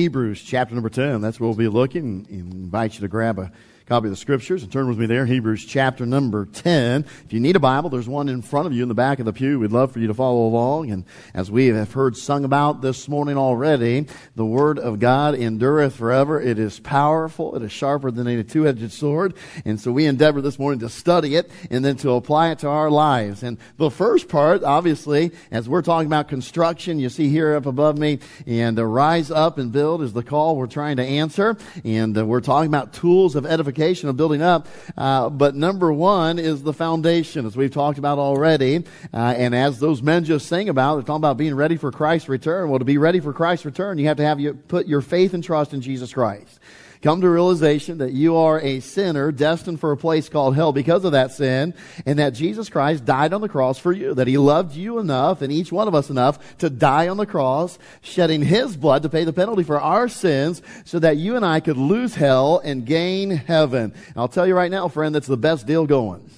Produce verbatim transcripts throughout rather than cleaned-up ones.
Hebrews chapter number ten. That's where we'll be looking. I invite you to grab a copy of the Scriptures and turn with me there. Hebrews chapter number ten. If you need a Bible, there's one in front of you in the back of the pew. We'd love for you to follow along. And as we have heard sung about this morning already, the Word of God endureth forever. It is powerful. It is sharper than a two-edged sword. And so we endeavor this morning to study it and then to apply it to our lives. And the first part, obviously, as we're talking about construction, you see here up above me, and uh, rise up and build is the call we're trying to answer. And uh, we're talking about tools of edification, of building up, uh, but number one is the foundation, as we've talked about already, uh, and as those men just sang about, they're talking about being ready for Christ's return. Well, to be ready for Christ's return, you have to have you put your faith and trust in Jesus Christ. Come to realization that you are a sinner destined for a place called hell because of that sin, and that Jesus Christ died on the cross for you, that He loved you enough and each one of us enough to die on the cross, shedding His blood to pay the penalty for our sins so that you and I could lose hell and gain heaven. And I'll tell you right now, friend, that's the best deal going.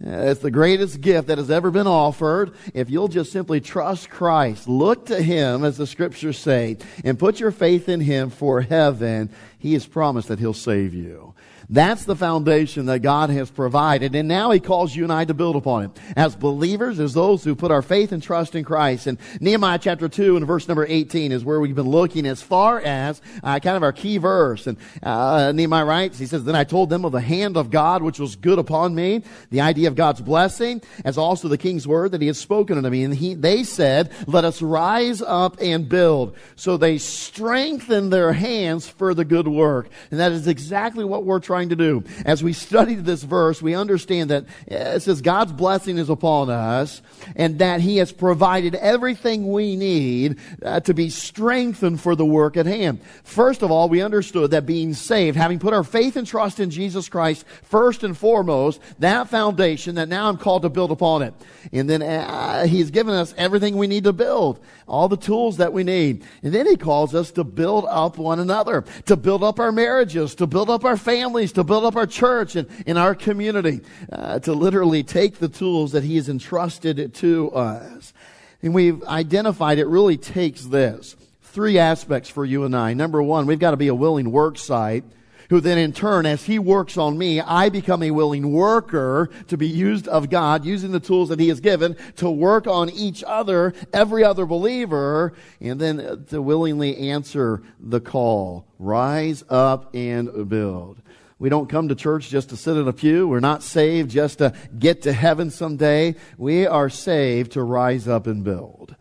It's the greatest gift that has ever been offered. If you'll just simply trust Christ, look to Him, as the Scriptures say, and put your faith in Him for heaven, He has promised that He'll save you. That's the foundation that God has provided. And now He calls you and I to build upon it. As believers, as those who put our faith and trust in Christ. And Nehemiah chapter two and verse number eighteen is where we've been looking as far as uh, kind of our key verse. And uh, Nehemiah writes, he says, "Then I told them of the hand of God which was good upon me," the idea of God's blessing, as also the king's word that He had spoken unto me. And he, they said, "Let us rise up and build." So they strengthened their hands for the good work. And that is exactly what we're trying Trying to do. As we study this verse, we understand that it says God's blessing is upon us and that He has provided everything we need uh, to be strengthened for the work at hand. First of all, we understood that being saved, having put our faith and trust in Jesus Christ first and foremost, that foundation that now I'm called to build upon it. And then uh, He's given us everything we need to build, all the tools that we need. And then He calls us to build up one another, to build up our marriages, to build up our families, to build up our church and in our community, uh, to literally take the tools that He has entrusted to us. And we've identified it really takes this. Three aspects for you and I. Number one, we've got to be a willing work site, who then in turn, as He works on me, I become a willing worker to be used of God, using the tools that He has given to work on each other, every other believer, and then to willingly answer the call. Rise up and build. We don't come to church just to sit in a pew. We're not saved just to get to heaven someday. We are saved to rise up and build.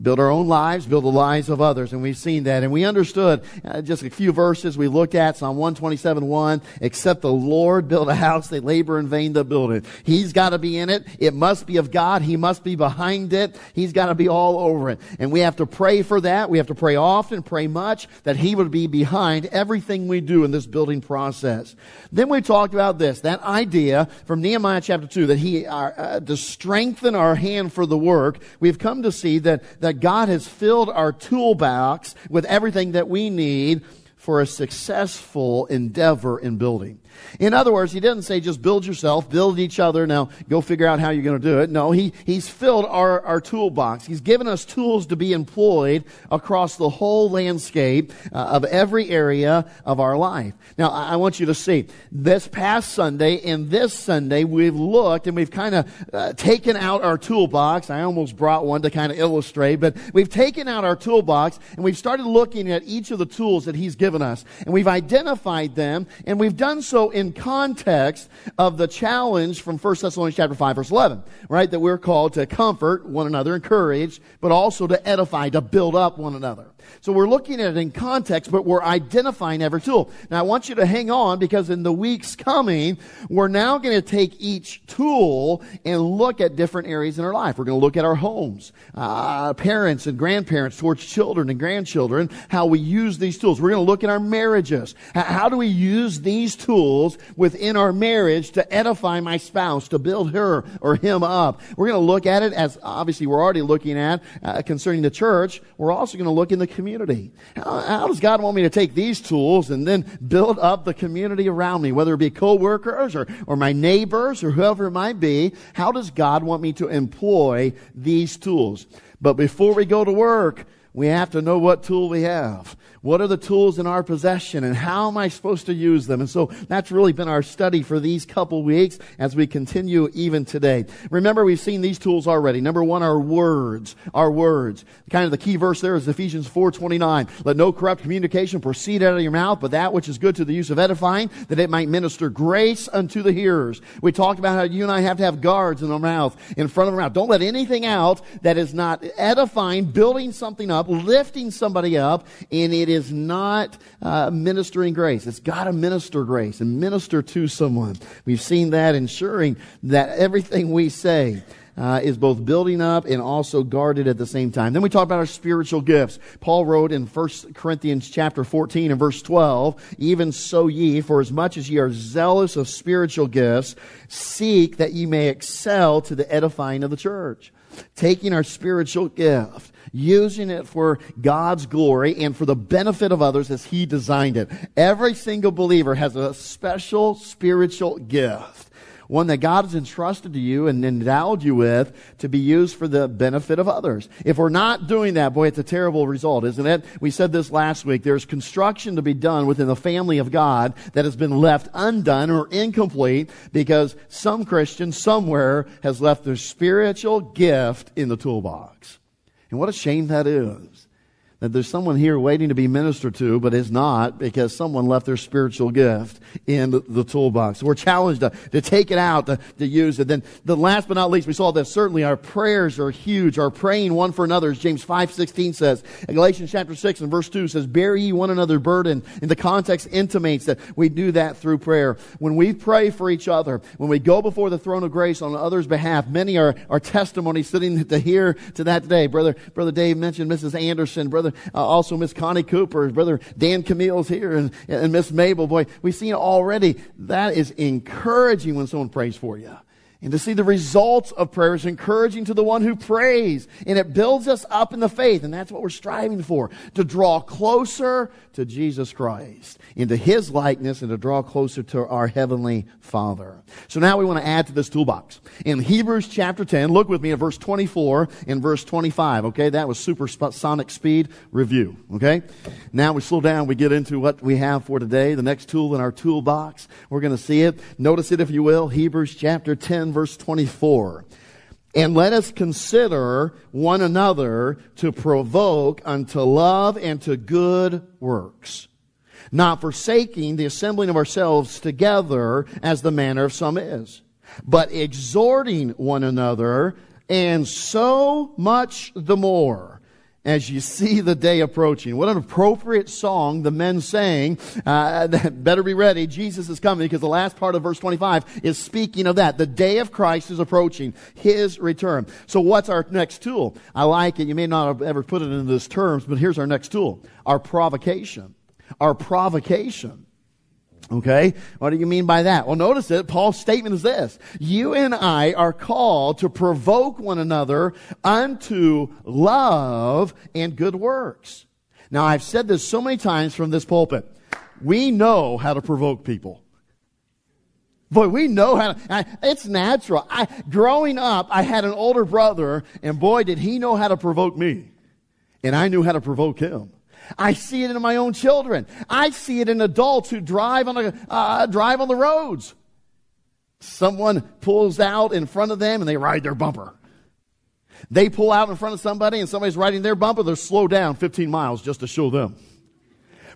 Build our own lives, build the lives of others. And we've seen that. And we understood uh, just a few verses we looked at. Psalm one twenty-seven, one, except the Lord build a house, they labor in vain that build it. He's got to be in it. It must be of God. He must be behind it. He's got to be all over it. And we have to pray for that. We have to pray often, pray much, that He would be behind everything we do in this building process. Then we talked about this, that idea from Nehemiah chapter two, that he, our, uh, to strengthen our hand for the work. We've come to see that that God has filled our toolbox with everything that we need for a successful endeavor in building. In other words, He didn't say just build yourself, build each other, now go figure out how you're going to do it. No, he, He's filled our, our toolbox. He's given us tools to be employed across the whole landscape uh, of every area of our life. Now, I, I want you to see, this past Sunday and this Sunday, we've looked and we've kind of uh, taken out our toolbox. I almost brought one to kind of illustrate, but we've taken out our toolbox and we've started looking at each of the tools that He's given us. And we've identified them, and we've done so in context of the challenge from First Thessalonians chapter five, verse eleven, right? That we're called to comfort one another, encourage, but also to edify, to build up one another. So we're looking at it in context, but we're identifying every tool. Now I want you to hang on, because in the weeks coming, we're now going to take each tool and look at different areas in our life. We're going to look at our homes, uh, parents and grandparents towards children and grandchildren, how we use these tools. We're going to look at our marriages. How do we use these tools within our marriage to edify my spouse, to build her or him up? We're going to look at it as obviously we're already looking at uh, concerning the church. We're also going to look in the community. How, how does God want me to take these tools and then build up the community around me, whether it be co-workers or, or my neighbors or whoever it might be? How does God want me to employ these tools? But before we go to work, we have to know what tool we have. What are the tools in our possession, and how am I supposed to use them? And so that's really been our study for these couple weeks as we continue even today. Remember, we've seen these tools already. Number one, our words. Our words. Kind of the key verse there is Ephesians four twenty-nine. Let no corrupt communication proceed out of your mouth, but that which is good to the use of edifying, that it might minister grace unto the hearers. We talked about how you and I have to have guards in our mouth, in front of our mouth. Don't let anything out that is not edifying, building something up, lifting somebody up, and it is not uh, ministering grace. It's got to minister grace and minister to someone. We've seen that, ensuring that everything we say uh, is both building up and also guarded at the same time. Then we talk about our spiritual gifts. Paul wrote in First Corinthians chapter fourteen and verse twelve, even so ye, for as much as ye are zealous of spiritual gifts, seek that ye may excel to the edifying of the church. Taking our spiritual gift, using it for God's glory and for the benefit of others as He designed it. Every single believer has a special spiritual gift, one that God has entrusted to you and endowed you with to be used for the benefit of others. If we're not doing that, boy, it's a terrible result, isn't it? We said this last week. There's construction to be done within the family of God that has been left undone or incomplete because some Christian somewhere has left their spiritual gift in the toolbox. And what a shame that is, that there's someone here waiting to be ministered to, but is not, because someone left their spiritual gift in the toolbox. We're challenged to, to take it out, to, to use it. Then, the last but not least, we saw that certainly our prayers are huge. Our praying one for another, as James five sixteen says. And Galatians chapter six and verse two says, bear ye one another's burden. And the context intimates that we do that through prayer. When we pray for each other, when we go before the throne of grace on others' behalf, many are, are testimonies sitting to hear to that today. Brother, Brother Dave mentioned Missus Anderson, Brother Uh, also Miss Connie Cooper, Brother Dan Camille's here, and, and Miss Mabel. Boy, we've seen already that is encouraging when someone prays for you. And to see the results of prayer is encouraging to the one who prays. And it builds us up in the faith. And that's what we're striving for, to draw closer to Jesus Christ, into His likeness, and to draw closer to our Heavenly Father. So now we want to add to this toolbox. In Hebrews chapter ten, look with me at verse twenty-four and verse twenty-five. Okay, that was supersonic speed review. Okay, now we slow down. We get into what we have for today, the next tool in our toolbox. We're going to see it. Notice it, if you will, Hebrews chapter ten, verse twenty-four. And let us consider one another to provoke unto love and to good works, not forsaking the assembling of ourselves together as the manner of some is, but exhorting one another, and so much the more as you see the day approaching. What an appropriate song the men sang. Uh, better be ready. Jesus is coming, because the last part of verse twenty-five is speaking of that. The day of Christ is approaching. His return. So what's our next tool? I like it. You may not have ever put it in those terms, but here's our next tool. Our provocation. Our provocation. Okay, what do you mean by that? Well, notice it. Paul's statement is this. You and I are called to provoke one another unto love and good works. Now, I've said this so many times from this pulpit. We know how to provoke people. Boy, we know how to, I, it's natural. I, growing up, I had an older brother, and boy, did he know how to provoke me. And I knew how to provoke him. I see it in my own children. I see it in adults who drive on the, uh, drive on the roads. Someone pulls out in front of them and they ride their bumper. They pull out in front of somebody and somebody's riding their bumper. They're slowed down fifteen miles just to show them.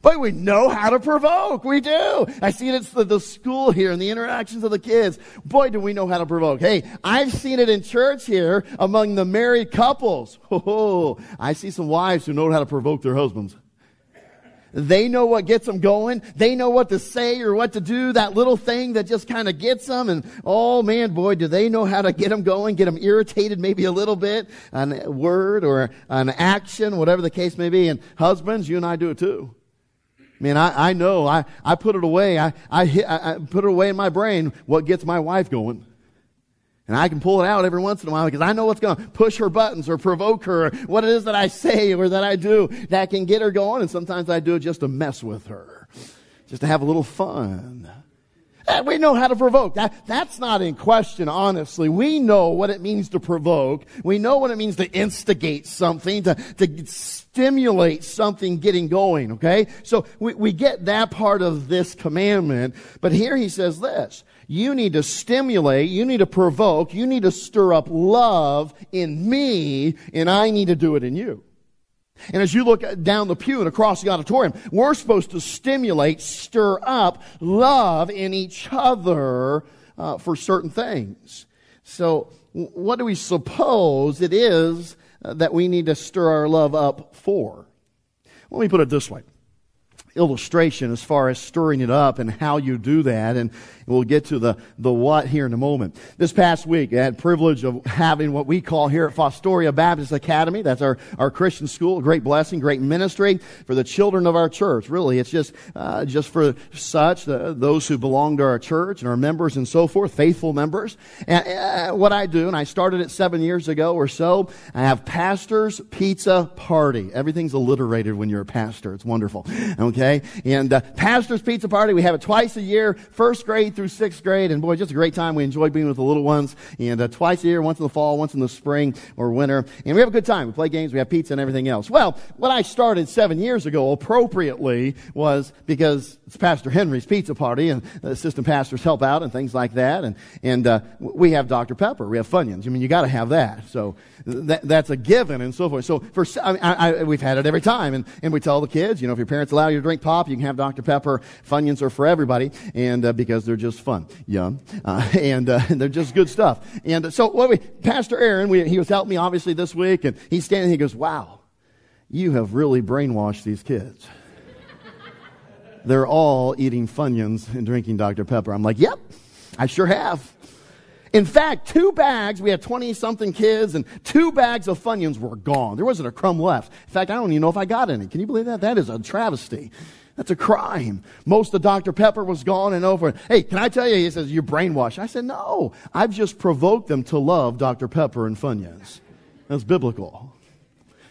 But we know how to provoke. We do. I see it at the, the school here and the interactions of the kids. Boy, do we know how to provoke. Hey, I've seen it in church here among the married couples. Oh, I see some wives who know how to provoke their husbands. They know what gets them going. They know what to say or what to do, that little thing that just kind of gets them. And, oh, man, boy, do they know how to get them going, get them irritated maybe a little bit, a word or an action, whatever the case may be. And husbands, you and I do it too. Man, I, I know, I, I put it away, I, I, hit, I, I put it away in my brain what gets my wife going. And I can pull it out every once in a while because I know what's going to push her buttons or provoke her, what it is that I say or that I do that can get her going. And sometimes I do it just to mess with her, just to have a little fun. We know how to provoke. That, that's not in question, honestly. We know what it means to provoke. We know what it means to instigate something, to, to stimulate something getting going, okay? So we, we get that part of this commandment. But here he says this. You need to stimulate, you need to provoke, you need to stir up love in me, and I need to do it in you. And as you look down the pew and across the auditorium, we're supposed to stimulate, stir up love in each other uh, for certain things. So what do we suppose it is that we need to stir our love up for? Let me put it this way. Illustration as far as stirring it up and how you do that, and we'll get to the the what here in a moment. This past week, I had the privilege of having what we call here at Fostoria Baptist Academy. That's our our Christian school. Great blessing, great ministry for the children of our church. Really, it's just uh, just for such the, those who belong to our church and our members and so forth, faithful members. And uh, what I do, and I started it seven years ago or so. I have pastors pizza party. Everything's alliterated when you're a pastor. It's wonderful. Okay. And uh, Pastor's Pizza Party, we have it twice a year, first grade through sixth grade. And boy, just a great time. We enjoy being with the little ones. And uh, twice a year, once in the fall, once in the spring or winter. And we have a good time. We play games, we have pizza and everything else. Well, what I started seven years ago, appropriately, was because it's Pastor Henry's Pizza Party, and the assistant pastors help out and things like that. And and uh, we have Doctor Pepper, we have Funyuns. I mean, you got to have that. So that, that's a given and so forth. So for I, I, we've had it every time. And, and we tell the kids, you know, if your parents allow you to drink pop, you can have Doctor Pepper. Funyuns are for everybody, and uh, because they're just fun, yum, uh, and uh, they're just good stuff. And so, what we, Pastor Aaron, we, he was helping me obviously this week, and he's standing. He goes, "Wow, you have really brainwashed these kids. They're all eating Funyuns and drinking Doctor Pepper." I'm like, "Yep, I sure have." In fact, two bags, we had twenty-something kids, and two bags of Funyuns were gone. There wasn't a crumb left. In fact, I don't even know if I got any. Can you believe that? That is a travesty. That's a crime. Most of Doctor Pepper was gone and over. Hey, can I tell you, he says, you're brainwashed. I said, no, I've just provoked them to love Doctor Pepper and Funyuns. That's biblical.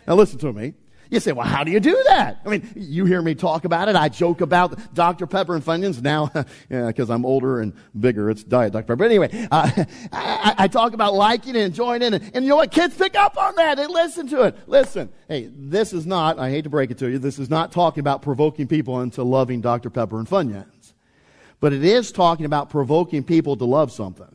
Now listen to me. You say, well, how do you do that? I mean, you hear me talk about it. I joke about Doctor Pepper and Funyuns now because yeah, I'm older and bigger. It's Diet Doctor Pepper. But anyway, uh, I, I talk about liking it and enjoying it. And, and you know what? Kids pick up on that. They listen to it. Listen, hey, this is not, I hate to break it to you, this is not talking about provoking people into loving Doctor Pepper and Funyuns. But it is talking about provoking people to love something.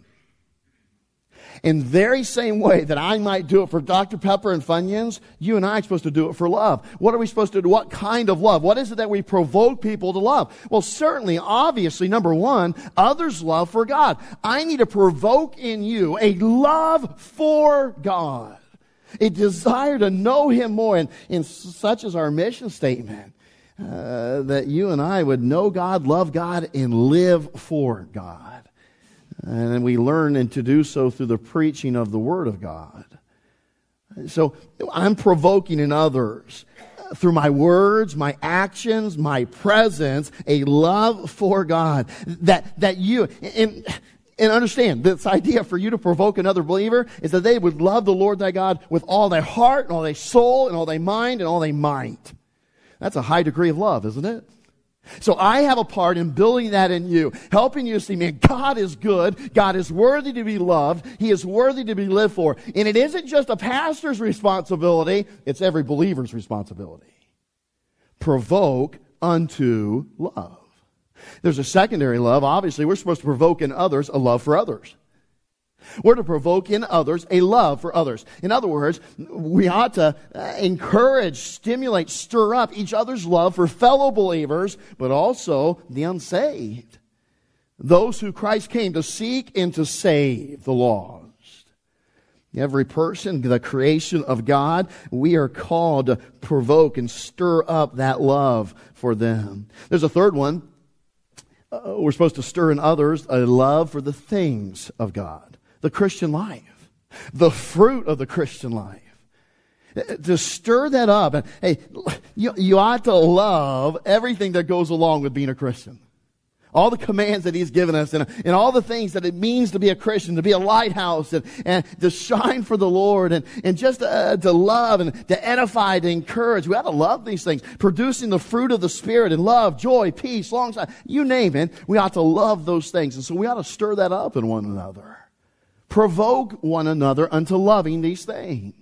In the very same way that I might do it for Doctor Pepper and Funyuns, you and I are supposed to do it for love. What are we supposed to do? What kind of love? What is it that we provoke people to love? Well, certainly, obviously, number one, others' love for God. I need to provoke in you a love for God, a desire to know Him more, and, and such is our mission statement, uh, that you and I would know God, love God, and live for God. And then we learn and to do so through the preaching of the Word of God. So I'm provoking in others through my words, my actions, my presence, a love for God. That that you and and understand this idea for you to provoke another believer is that they would love the Lord thy God with all their heart and all their soul and all their mind and all their might. That's a high degree of love, isn't it? So I have a part in building that in you, helping you see, man, God is good. God is worthy to be loved. He is worthy to be lived for. And it isn't just a pastor's responsibility. It's every believer's responsibility. Provoke unto love. There's a secondary love. Obviously, we're supposed to provoke in others a love for others. We're to provoke in others a love for others. In other words, we ought to encourage, stimulate, stir up each other's love for fellow believers, but also the unsaved. Those who Christ came to seek and to save, the lost. Every person, the creation of God, we are called to provoke and stir up that love for them. There's a third one. Uh, we're supposed to stir in others a love for the things of God. The Christian life, the fruit of the Christian life. To stir that up. And, hey, you, you ought to love everything that goes along with being a Christian. All the commands that he's given us, and, and all the things that it means to be a Christian, to be a lighthouse, and, and to shine for the Lord, and, and just uh, to love, and to edify, to encourage. We ought to love these things. Producing the fruit of the Spirit in love, joy, peace, long suffering, you name it. We ought to love those things. And so we ought to stir that up in one another. Provoke one another unto loving these things.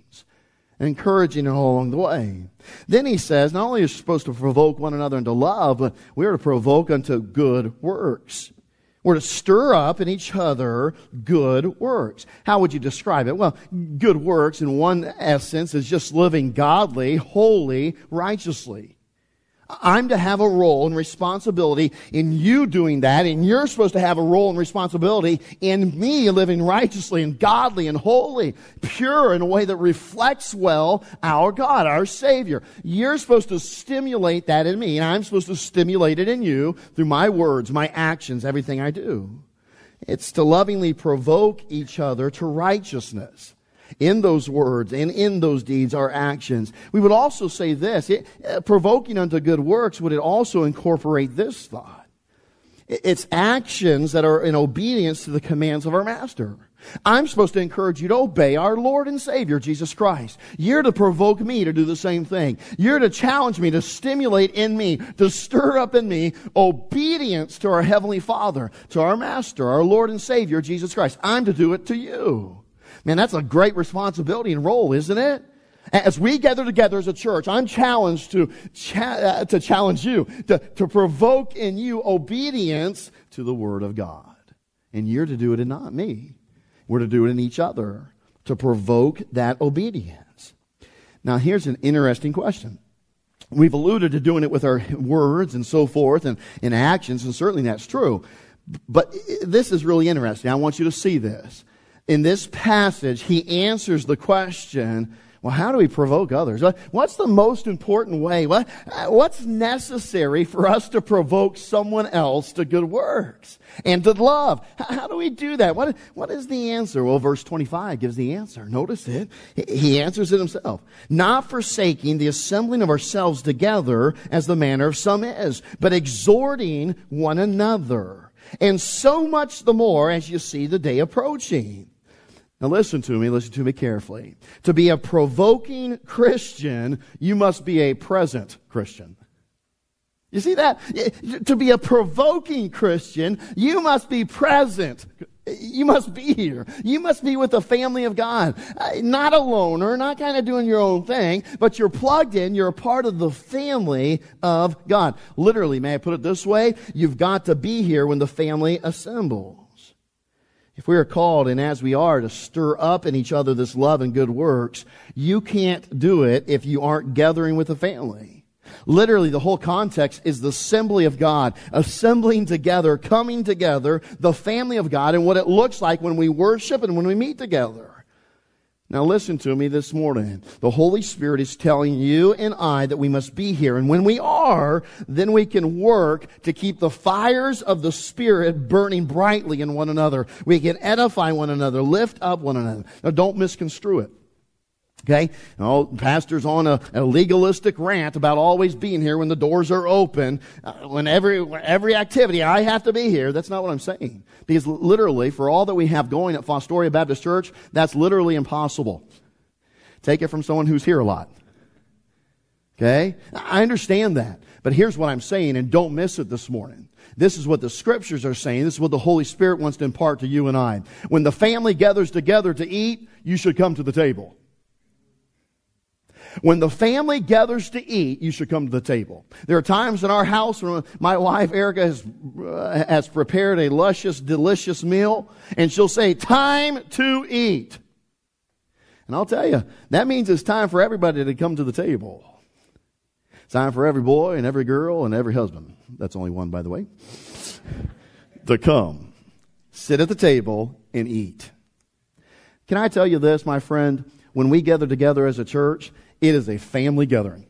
Encouraging it all along the way. Then he says, not only are you supposed to provoke one another into love, but we are to provoke unto good works. We're to stir up in each other good works. How would you describe it? Well, good works in one essence is just living godly, holy, righteously. I'm to have a role and responsibility in you doing that, and you're supposed to have a role and responsibility in me living righteously and godly and holy, pure in a way that reflects well our God, our Savior. You're supposed to stimulate that in me, and I'm supposed to stimulate it in you through my words, my actions, everything I do. It's to lovingly provoke each other to righteousness. In those words and in those deeds, our actions. We would also say this, it, uh, provoking unto good works, would it also incorporate this thought? It's actions that are in obedience to the commands of our Master. I'm supposed to encourage you to obey our Lord and Savior, Jesus Christ. You're to provoke me to do the same thing. You're to challenge me, to stimulate in me, to stir up in me obedience to our Heavenly Father, to our Master, our Lord and Savior, Jesus Christ. I'm to do it to you. Man, that's a great responsibility and role, isn't it? As we gather together as a church, I'm challenged to cha- uh, to challenge you, to, to provoke in you obedience to the Word of God. And you're to do it and not me. We're to do it in each other, to provoke that obedience. Now, here's an interesting question. We've alluded to doing it with our words and so forth and, and actions, and certainly that's true. But this is really interesting. I want you to see this. In this passage, he answers the question, well, how do we provoke others? What's the most important way? What, what's necessary for us to provoke someone else to good works and to love? How, how do we do that? What, what is the answer? Well, verse twenty-five gives the answer. Notice it. He answers it himself. Not forsaking the assembling of ourselves together as the manner of some is, but exhorting one another. And so much the more as you see the day approaching. Now listen to me, listen to me carefully. To be a provoking Christian, you must be a present Christian. You see that? To be a provoking Christian, you must be present. You must be here. You must be with the family of God. Not a loner, not kind of doing your own thing, but you're plugged in, you're a part of the family of God. Literally, may I put it this way? You've got to be here when the family assembles. If we are called, and as we are, to stir up in each other this love and good works, you can't do it if you aren't gathering with the family. Literally, the whole context is the assembly of God, assembling together, coming together, the family of God, and what it looks like when we worship and when we meet together. Now listen to me this morning. The Holy Spirit is telling you and I that we must be here. And when we are, then we can work to keep the fires of the Spirit burning brightly in one another. We can edify one another, lift up one another. Now don't misconstrue it. Okay? Oh, pastor's on a, a legalistic rant about always being here when the doors are open, uh, when every every activity, I have to be here. That's not what I'm saying. Because literally, for all that we have going at Fostoria Baptist Church, that's literally impossible. Take it from someone who's here a lot. Okay? I understand that. But here's what I'm saying, and don't miss it this morning. This is what the Scriptures are saying. This is what the Holy Spirit wants to impart to you and I. When the family gathers together to eat, you should come to the table. When the family gathers to eat, you should come to the table. There are times in our house when my wife, Erica, has, uh, has prepared a luscious, delicious meal, and she'll say, time to eat. And I'll tell you, that means it's time for everybody to come to the table. It's time for every boy and every girl and every husband, that's only one, by the way, to come, sit at the table, and eat. Can I tell you this, my friend? When we gather together as a church, it is a family gathering.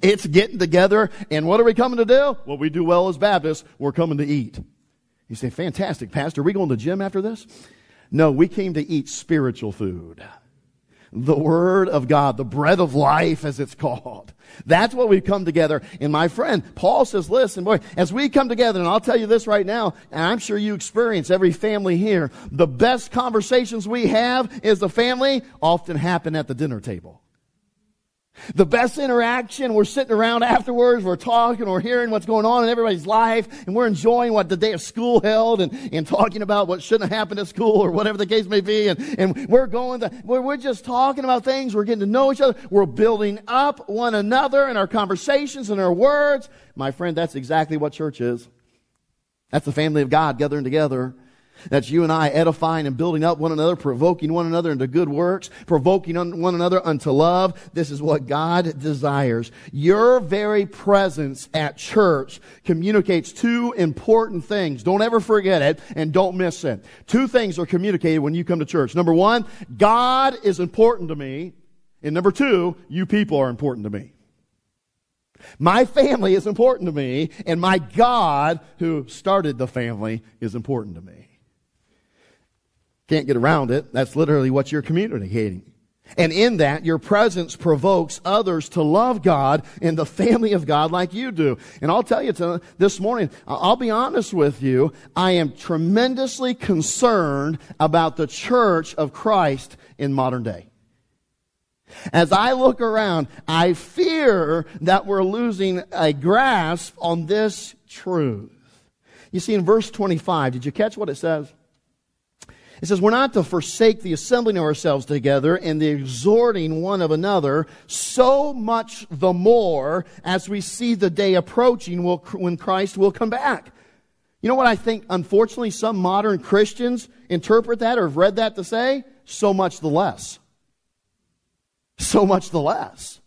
It's getting together, and what are we coming to do? Well, we do well as Baptists. We're coming to eat. You say, fantastic, Pastor. Are we going to the gym after this? No, we came to eat spiritual food. the Word of God, the bread of life as it's called. That's what we've come together. And my friend, Paul says, listen, boy, as we come together, and I'll tell you this right now, and I'm sure you experience every family here, the best conversations we have as a family often happen at the dinner table. The best interaction, we're sitting around afterwards, we're talking, we're hearing what's going on in everybody's life, and we're enjoying what the day of school held and, and talking about what shouldn't have happened at school or whatever the case may be. And, and we're going to, we're, we're just talking about things, we're getting to know each other, we're building up one another in our conversations and our words. My friend, that's exactly what church is. That's the family of God gathering together. That's you and I edifying and building up one another, provoking one another into good works, provoking one another unto love. This is what God desires. Your very presence at church communicates two important things. Don't ever forget it and don't miss it. Two things are communicated when you come to church. Number one, God is important to me. And number two, you people are important to me. My family is important to me, and my God, who started the family, is important to me. Can't get around it. That's literally what you're communicating. And in that, your presence provokes others to love God and the family of God like you do. And I'll tell you to, this morning, I'll be honest with you, I am tremendously concerned about the church of Christ in modern day. As I look around, I fear that we're losing a grasp on this truth. You see, in verse twenty-five, did you catch what it says? It says, we're not to forsake the assembling of ourselves together and the exhorting one of another, so much the more as we see the day approaching when Christ will come back. You know what I think, unfortunately, some modern Christians interpret that or have read that to say? So much the less. So much the less.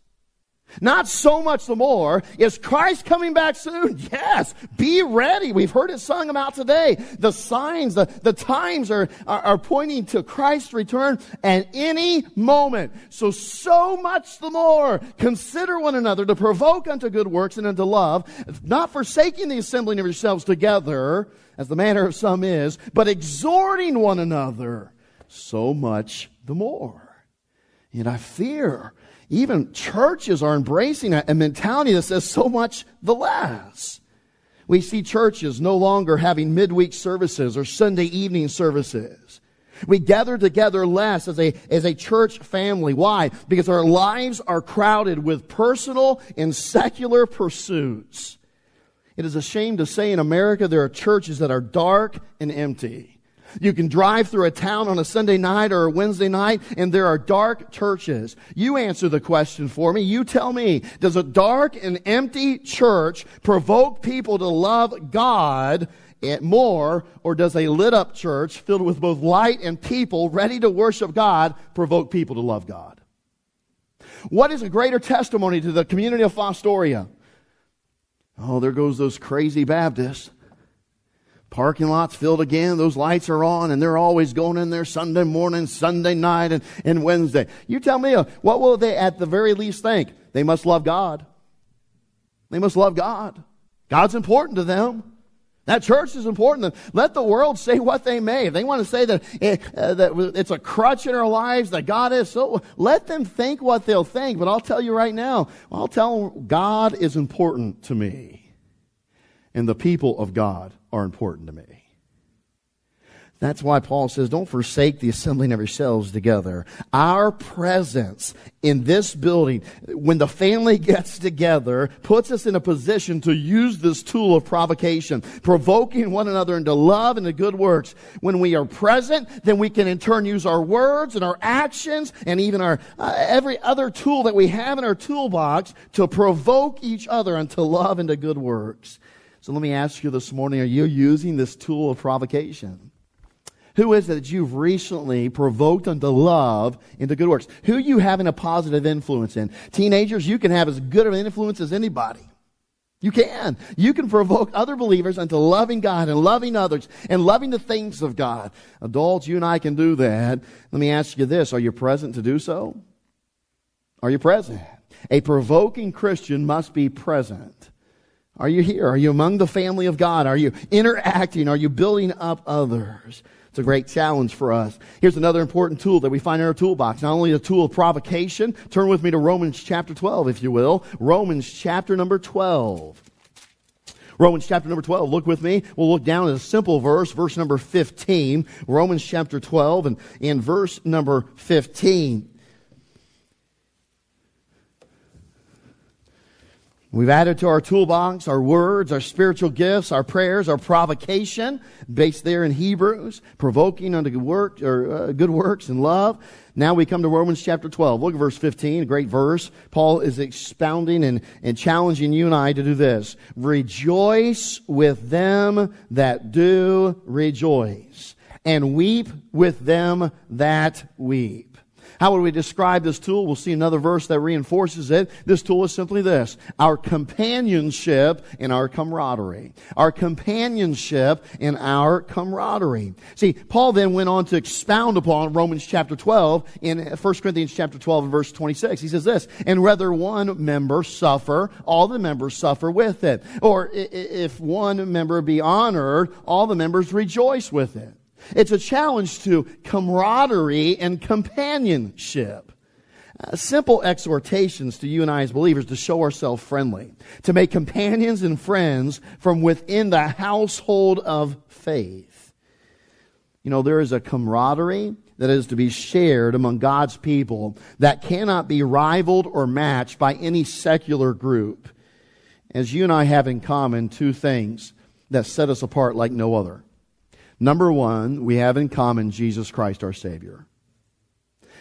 Not so much the more. Is Christ coming back soon? Yes. Be ready. We've heard it sung about today. The signs, the, the times are, are, are pointing to Christ's return at any moment. So, so much the more. Consider one another to provoke unto good works and unto love, not forsaking the assembling of yourselves together, as the manner of some is, but exhorting one another. So much the more. And I fear even churches are embracing a mentality that says so much the less. We see churches no longer having midweek services or Sunday evening services. We gather together less as a, as a church family. Why? Because our lives are crowded with personal and secular pursuits. It is a shame to say in America there are churches that are dark and empty. You can drive through a town on a Sunday night or a Wednesday night, and there are dark churches. You answer the question for me. You tell me, does a dark and empty church provoke people to love God more, or does a lit-up church filled with both light and people ready to worship God provoke people to love God? What is a greater testimony to the community of Fostoria? Oh, there goes those crazy Baptists. Parking lots filled again, those lights are on, and they're always going in there Sunday morning, Sunday night, and, and Wednesday. You tell me, what will they at the very least think? They must love God. They must love God. God's important to them. That church is important to them. Let the world say what they may. If they want to say that, it, uh, that it's a crutch in our lives, that God is so, let them think what they'll think. But I'll tell you right now, I'll tell them God is important to me. And the people of God are important to me. That's why Paul says, don't forsake the assembling of yourselves together. Our presence in this building, when the family gets together, puts us in a position to use this tool of provocation, provoking one another into love and to good works. When we are present, then we can in turn use our words and our actions and even our uh, every other tool that we have in our toolbox to provoke each other unto love and to good works. So let me ask you this morning, are you using this tool of provocation? Who is it that you've recently provoked unto love into good works? Who are you having a positive influence in? Teenagers, you can have as good of an influence as anybody. You can. You can provoke other believers unto loving God and loving others and loving the things of God. Adults, you and I can do that. Let me ask you this, are you present to do so? Are you present? A provoking Christian must be present. Are you here? Are you among the family of God? Are you interacting? Are you building up others? It's a great challenge for us. Here's another important tool that we find in our toolbox. Not only a tool of provocation, turn with me to Romans chapter twelve, if you will. Romans chapter number twelve. Romans chapter number twelve, look with me. We'll look down at a simple verse, verse number fifteen. Romans chapter twelve and, and verse number fifteen. We've added to our toolbox our words, our spiritual gifts, our prayers, our provocation, based there in Hebrews, provoking unto good, work, or, uh, good works and love. Now we come to Romans chapter twelve. Look at verse fifteen, a great verse. Paul is expounding and, and challenging you and I to do this. Rejoice with them that do rejoice, and weep with them that weep. How would we describe this tool? We'll see another verse that reinforces it. This tool is simply this: our companionship and our camaraderie. Our companionship and our camaraderie. See, Paul then went on to expound upon Romans chapter twelve in First Corinthians chapter twelve and verse twenty-six. He says this: and whether one member suffer, all the members suffer with it. Or if one member be honored, all the members rejoice with it. It's a challenge to camaraderie and companionship. Uh, simple exhortations to you and I as believers to show ourselves friendly, to make companions and friends from within the household of faith. You know, there is a camaraderie that is to be shared among God's people that cannot be rivaled or matched by any secular group. As you and I have in common two things that set us apart like no other. Number one, we have in common Jesus Christ, our Savior.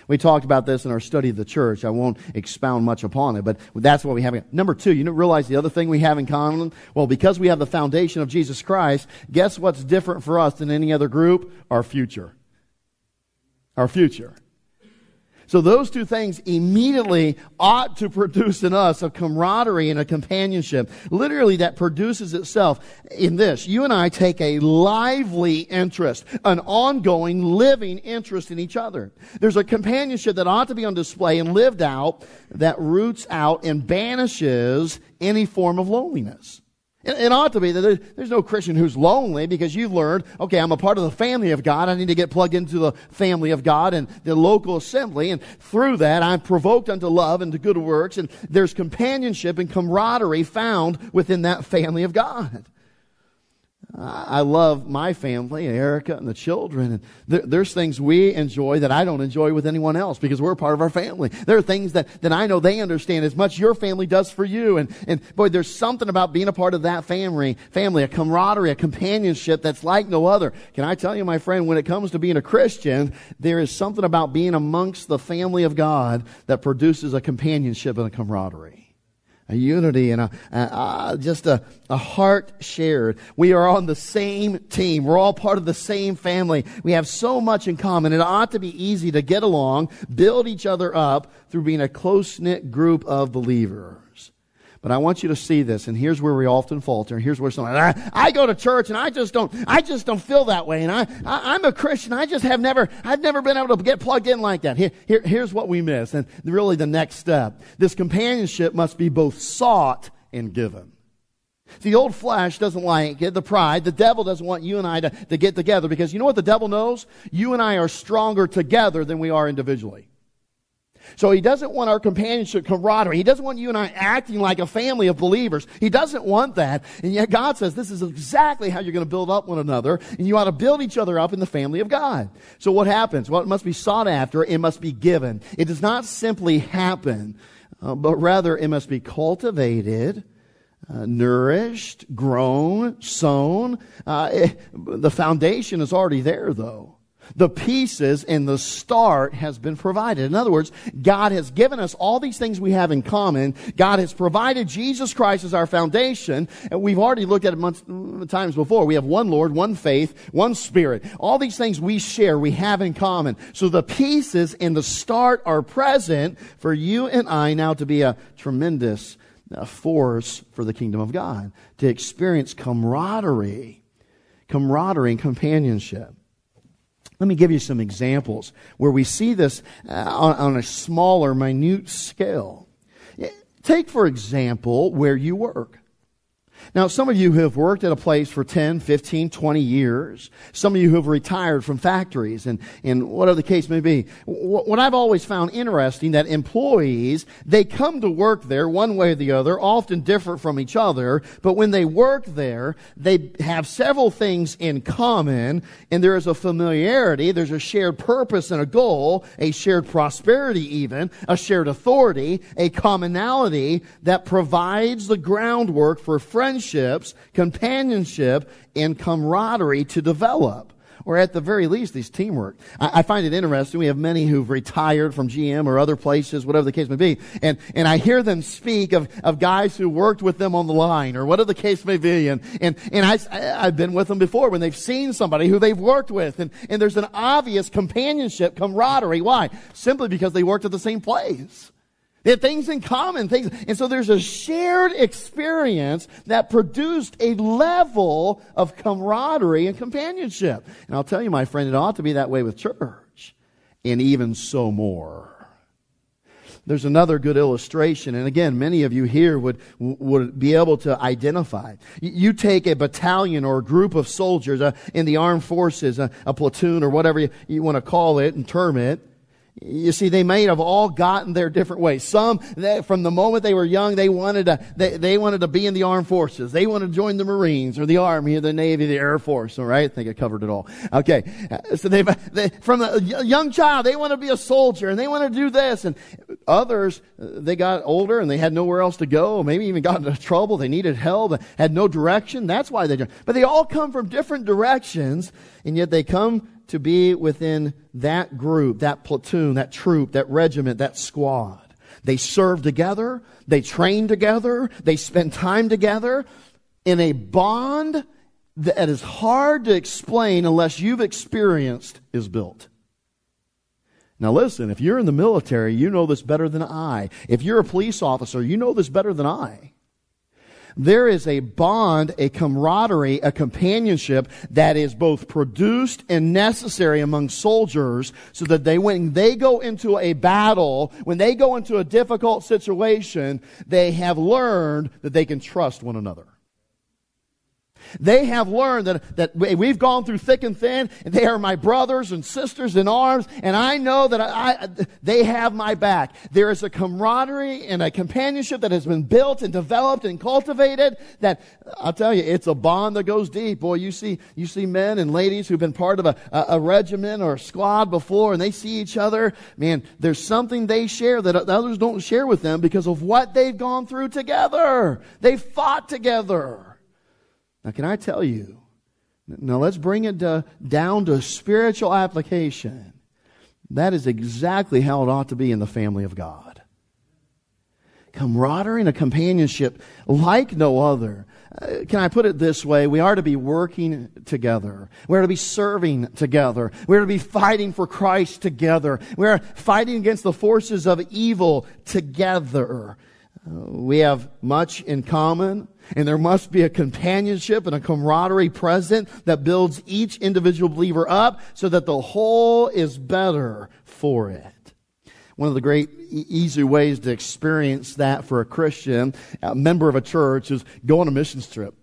We talked about this in our study of the church. I won't expound much upon it, but that's what we have. Number two, you don't realize the other thing we have in common? Well, because we have the foundation of Jesus Christ, guess what's different for us than any other group? Our future. Our future. So those two things immediately ought to produce in us a camaraderie and a companionship. Literally, that produces itself in this. You and I take a lively interest, an ongoing, living interest in each other. There's a companionship that ought to be on display and lived out that roots out and banishes any form of loneliness. It ought to be that there's no Christian who's lonely because you've learned, okay, I'm a part of the family of God. I need to get plugged into the family of God and the local assembly. And through that, I'm provoked unto love and to good works. And there's companionship and camaraderie found within that family of God. I love my family, Erica and the children. And there, there's things we enjoy that I don't enjoy with anyone else because we're a part of our family. There are things that, that I know they understand as much your family does for you. And, and boy, there's something about being a part of that family, family, a camaraderie, a companionship that's like no other. Can I tell you, my friend, when it comes to being a Christian, there is something about being amongst the family of God that produces a companionship and a camaraderie. A unity and a, a, a just a, a heart shared. We are on the same team. We're all part of the same family. We have so much in common. It ought to be easy to get along, build each other up through being a close-knit group of believers. But I want you to see this, and here's where we often falter. And here's where someone, I, I go to church and I just don't, I just don't feel that way. And I, I, I'm a Christian. I just have never, I've never been able to get plugged in like that. Here, here, here's what we miss, and really the next step. This companionship must be both sought and given. The old flesh doesn't like it, the pride. The devil doesn't want you and I to, to get together because you know what the devil knows? You and I are stronger together than we are individually. So he doesn't want our companionship, camaraderie. He doesn't want you and I acting like a family of believers. He doesn't want that. And yet God says this is exactly how you're going to build up one another. And you ought to build each other up in the family of God. So what happens? Well, it must be sought after. It must be given. It does not simply happen, uh, but rather it must be cultivated, Uh, nourished, grown, sown. Uh, it, the foundation is already there, though. The pieces and the start has been provided. In other words, God has given us all these things we have in common. God has provided Jesus Christ as our foundation. And we've already looked at it months, times before. We have one Lord, one faith, one Spirit. All these things we share, we have in common. So the pieces and the start are present for you and I now to be a tremendous force for the kingdom of God, to experience camaraderie, camaraderie and companionship. Let me give you some examples where we see this uh, on, on a smaller, minute scale. Take, for example, where you work. Now, some of you who have worked at a place for ten, fifteen, twenty years, some of you who have retired from factories and, and whatever the case may be, what I've always found interesting, that employees, they come to work there one way or the other, often different from each other, but when they work there, they have several things in common, and there is a familiarity, there's a shared purpose and a goal, a shared prosperity even, a shared authority, a commonality that provides the groundwork for friendship, companionship, and camaraderie to develop, or at the very least, these teamwork. I, I find it interesting. We have many who've retired from G M or other places, whatever the case may be, and and I hear them speak of of guys who worked with them on the line, or whatever the case may be, and and and I, I I've been with them before when they've seen somebody who they've worked with, and and there's an obvious companionship, camaraderie. Why? Simply because they worked at the same place. They had things in common, things, and so there's a shared experience that produced a level of camaraderie and companionship. And I'll tell you, my friend, it ought to be that way with church, and even so more. There's another good illustration, and again, many of you here would would be able to identify. You take a battalion or a group of soldiers uh, in the armed forces, uh, a platoon or whatever you, you want to call it and term it. You see, they may have all gotten their different ways. Some, they, from the moment they were young, they wanted to they, they wanted to be in the armed forces. They wanted to join the Marines or the Army or the Navy, the Air Force. All right, I think I covered it all. Okay, so they've they, from a young child they want to be a soldier and they want to do this. And others, they got older and they had nowhere else to go. Maybe even got into trouble. They needed help. They had no direction. That's why they. But they all come from different directions, and yet they come to be within that group, that platoon, that troop, that regiment, that squad. They serve together, they train together, they spend time together in a bond that is hard to explain unless you've experienced is built. Now listen, if you're in the military, you know this better than I. If you're a police officer, you know this better than I. There is a bond, a camaraderie, a companionship that is both produced and necessary among soldiers so that they, when they go into a battle, when they go into a difficult situation, they have learned that they can trust one another. They have learned that, that we've gone through thick and thin, and they are my brothers and sisters in arms, and I know that I, I, they have my back. There is a camaraderie and a companionship that has been built and developed and cultivated that, I'll tell you, it's a bond that goes deep. Boy, you see you see men and ladies who've been part of a, a, a regiment or a squad before, and they see each other. Man, there's something they share that others don't share with them because of what they've gone through together. They've fought together. Now, can I tell you, now let's bring it to, down to spiritual application. That is exactly how it ought to be in the family of God. Camaraderie and a companionship like no other. Uh, can I put it this way? We are to be working together. We are to be serving together. We are to be fighting for Christ together. We are fighting against the forces of evil together. Uh, we have much in common, and there must be a companionship and a camaraderie present that builds each individual believer up so that the whole is better for it. One of the great e- easy ways to experience that for a Christian, a member of a church, is go on a missions trip.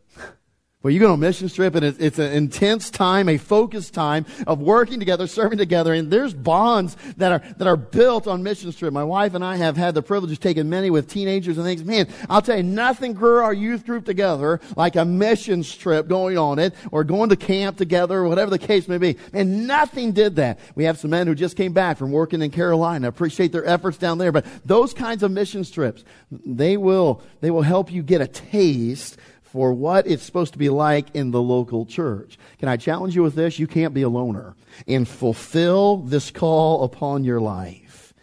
Well, you go on a mission trip, and it's, it's an intense time, a focused time of working together, serving together, and there's bonds that are that are built on mission trip. My wife and I have had the privilege of taking many with teenagers and things. Man, I'll tell you, nothing grew our youth group together like a missions trip going on it, or going to camp together, or whatever the case may be. Man, nothing did that. We have some men who just came back from working in Carolina. I appreciate their efforts down there, but those kinds of missions trips, they will they will help you get a taste for what it's supposed to be like in the local church. Can I challenge you with this? You can't be a loner. And fulfill this call upon your life.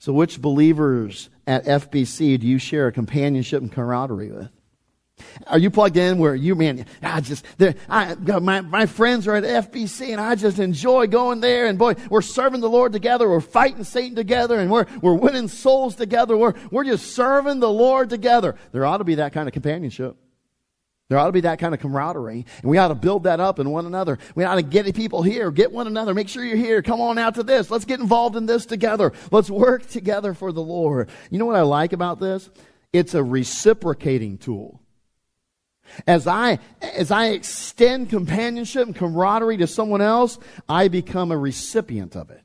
So which believers at F B C do you share a companionship and camaraderie with? Are you plugged in where you, man, I just, I, my, my friends are at F B C and I just enjoy going there, and boy, we're serving the Lord together, we're fighting Satan together, and we're, we're winning souls together, we're, we're just serving the Lord together. There ought to be that kind of companionship. There ought to be that kind of camaraderie, and we ought to build that up in one another. We ought to get people here, get one another, make sure you're here, come on out to this, let's get involved in this together, let's work together for the Lord. You know what I like about this? It's a reciprocating tool. As I, as I extend companionship and camaraderie to someone else, I become a recipient of it.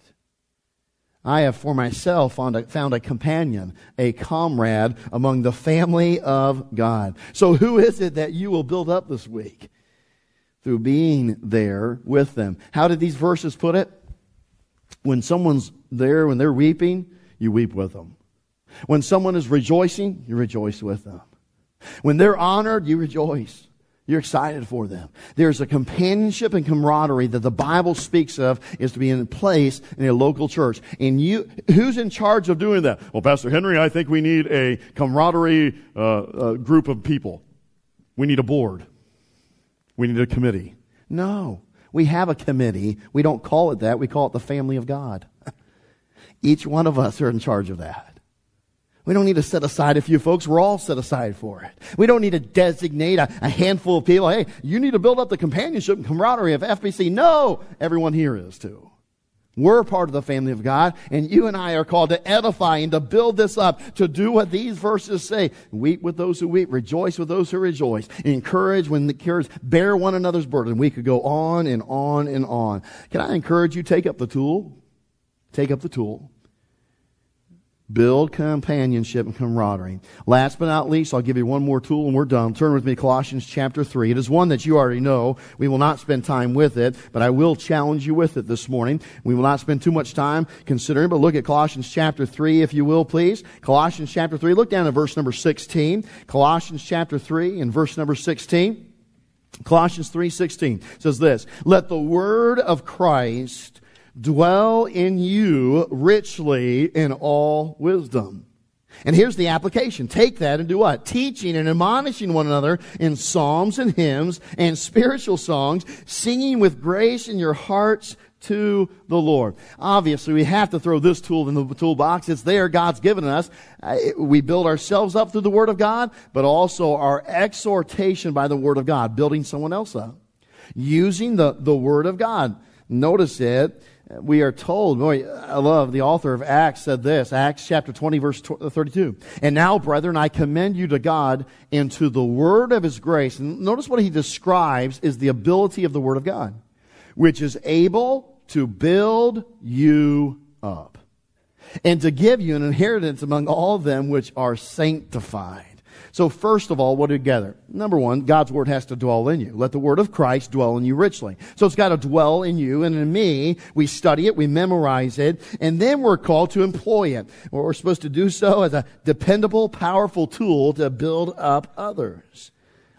I have for myself found a, found a companion, a comrade among the family of God. So who is it that you will build up this week? Through being there with them. How did these verses put it? When someone's there, when they're weeping, you weep with them. When someone is rejoicing, you rejoice with them. When they're honored, you rejoice. You're excited for them. There's a companionship and camaraderie that the Bible speaks of is to be in place in a local church. And you, who's in charge of doing that? Well, Pastor Henry, I think we need a camaraderie uh, uh, group of people. We need a board. We need a committee. No, we have a committee. We don't call it that. We call it the family of God. Each one of us are in charge of that. We don't need to set aside a few folks. We're all set aside for it. We don't need to designate a, a handful of people. Hey, you need to build up the companionship and camaraderie of F B C. No, everyone here is too. We're part of the family of God, and you and I are called to edify and to build this up, to do what these verses say. Weep with those who weep, rejoice with those who rejoice, encourage when the cares, bear one another's burden. We could go on and on and on. Can I encourage you, take up the tool? Take up the tool. Build companionship and camaraderie. Last but not least, I'll give you one more tool and we're done. Turn with me to Colossians chapter three. It is one that you already know. We will not spend time with it, but I will challenge you with it this morning. We will not spend too much time considering, but look at Colossians chapter three, if you will, please. Colossians chapter three, look down at verse number sixteen. Colossians chapter three and verse number sixteen. Colossians three sixteen says this, "Let the word of Christ dwell in you richly in all wisdom." And here's the application. Take that and do what? Teaching and admonishing one another in psalms and hymns and spiritual songs, singing with grace in your hearts to the Lord. Obviously, we have to throw this tool in the toolbox. It's there. God's given us. We build ourselves up through the Word of God, but also our exhortation by the Word of God, building someone else up, using the, the Word of God. Notice it. We are told, boy, I love, the author of Acts said this, Acts chapter twenty, verse thirty-two. "And now, brethren, I commend you to God and to the word of his grace." And notice what he describes is the ability of the word of God, "which is able to build you up and to give you an inheritance among all them which are sanctified." So first of all, what do we gather? Number one, God's word has to dwell in you. Let the word of Christ dwell in you richly. So it's got to dwell in you and in me. We study it, we memorize it, and then we're called to employ it. We're supposed to do so as a dependable, powerful tool to build up others.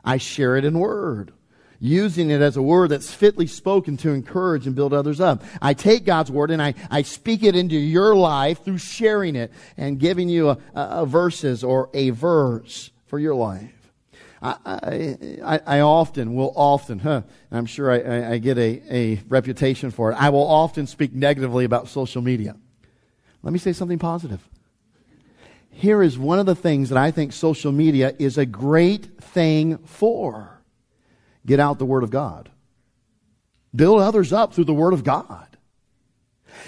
I share it in word, using it as a word that's fitly spoken to encourage and build others up. I take God's word and I, I speak it into your life through sharing it and giving you a, a, a verses or a verse for your life. I, I, I often will often, huh, I'm sure I, I, I get a, a reputation for it. I will often speak negatively about social media. Let me say something positive. Here is one of the things that I think social media is a great thing for. Get out the Word of God. Build others up through the Word of God.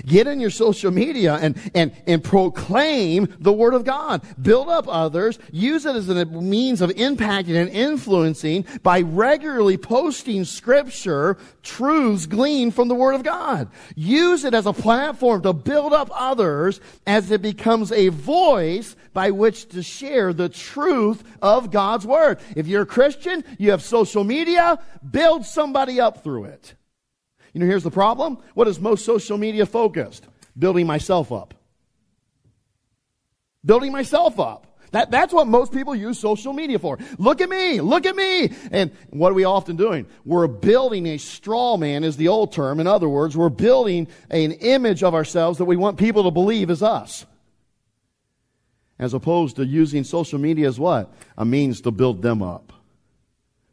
Get in your social media and, and, and proclaim the Word of God. Build up others. Use it as a means of impacting and influencing by regularly posting Scripture, truths gleaned from the Word of God. Use it as a platform to build up others as it becomes a voice by which to share the truth of God's Word. If you're a Christian, you have social media, build somebody up through it. You know, here's the problem. What is most social media focused? Building myself up. Building myself up. That, that's what most people use social media for. Look at me, look at me. And what are we often doing? We're building a straw man is the old term. In other words, we're building an image of ourselves that we want people to believe is us. As opposed to using social media as what? A means to build them up.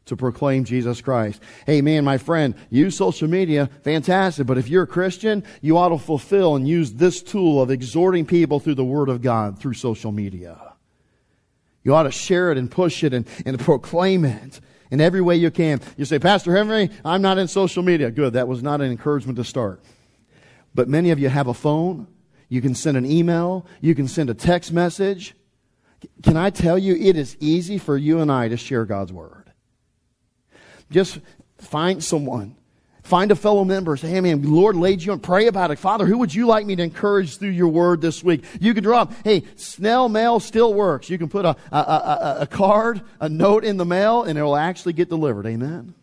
To proclaim Jesus Christ. Hey man, my friend, use social media, fantastic, but if you're a Christian, you ought to fulfill and use this tool of exhorting people through the Word of God, through social media. You ought to share it and push it and, and proclaim it in every way you can. You say, Pastor Henry, I'm not in social media. Good, that was not an encouragement to start. But many of you have a phone. You can send an email. You can send a text message. Can I tell you, it is easy for you and I to share God's Word. Just find someone. Find a fellow member. Say, hey, man, the Lord laid you on. Pray about it. Father, who would you like me to encourage through your word this week? You can drop, hey, snail mail still works. You can put a, a, a, a card, a note in the mail, and it will actually get delivered. Amen?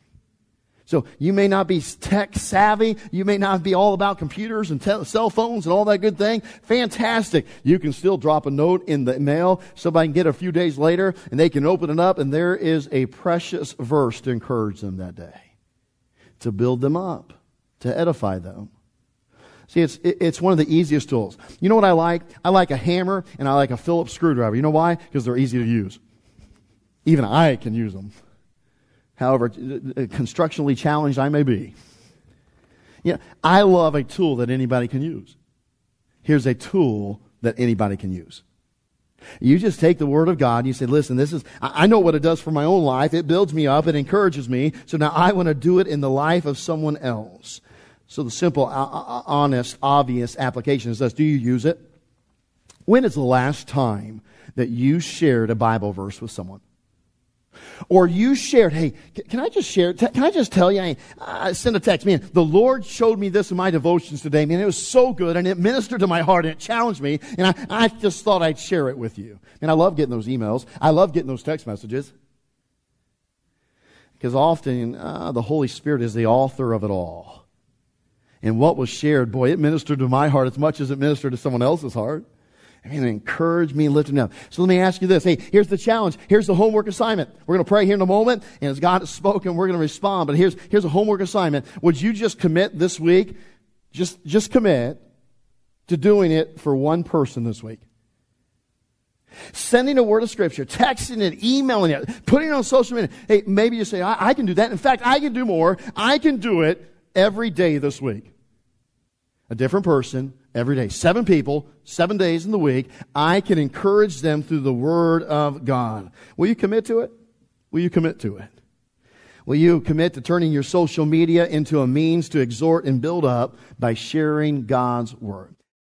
So you may not be tech savvy. You may not be all about computers and te- cell phones and all that good thing. Fantastic. You can still drop a note in the mail. Somebody can get it a few days later, and they can open it up, and there is a precious verse to encourage them that day, to build them up, to edify them. See, it's it's one of the easiest tools. You know what I like? I like a hammer, and I like a Phillips screwdriver. You know why? Because they're easy to use. Even I can use them, however constructionally challenged I may be. You know, I love a tool that anybody can use. Here's a tool that anybody can use. You just take the Word of God and you say, listen, this is, I know what it does for my own life. It builds me up. It encourages me. So now I want to do it in the life of someone else. So the simple, honest, obvious application is this. Do you use it? When is the last time that you shared a Bible verse with someone? Or you shared, hey, can I just share, can I just tell you, I, I sent a text, man, the Lord showed me this in my devotions today, man, it was so good, and it ministered to my heart, and it challenged me, and I, I just thought I'd share it with you. And I love getting those emails. I love getting those text messages. Because often, uh, the Holy Spirit is the author of it all. And what was shared, boy, it ministered to my heart as much as it ministered to someone else's heart. I mean, encourage me and lift me up. So let me ask you this. Hey, here's the challenge. Here's the homework assignment. We're going to pray here in a moment, and as God has spoken, we're going to respond. But here's here's a homework assignment. Would you just commit this week, just, just commit to doing it for one person this week? Sending a word of Scripture, texting it, emailing it, putting it on social media. Hey, maybe you say, I, I can do that. In fact, I can do more. I can do it every day this week. A different person every day. Seven people, seven days in the week. I can encourage them through the Word of God. Will you commit to it? Will you commit to it? Will you commit to turning your social media into a means to exhort and build up by sharing God's Word?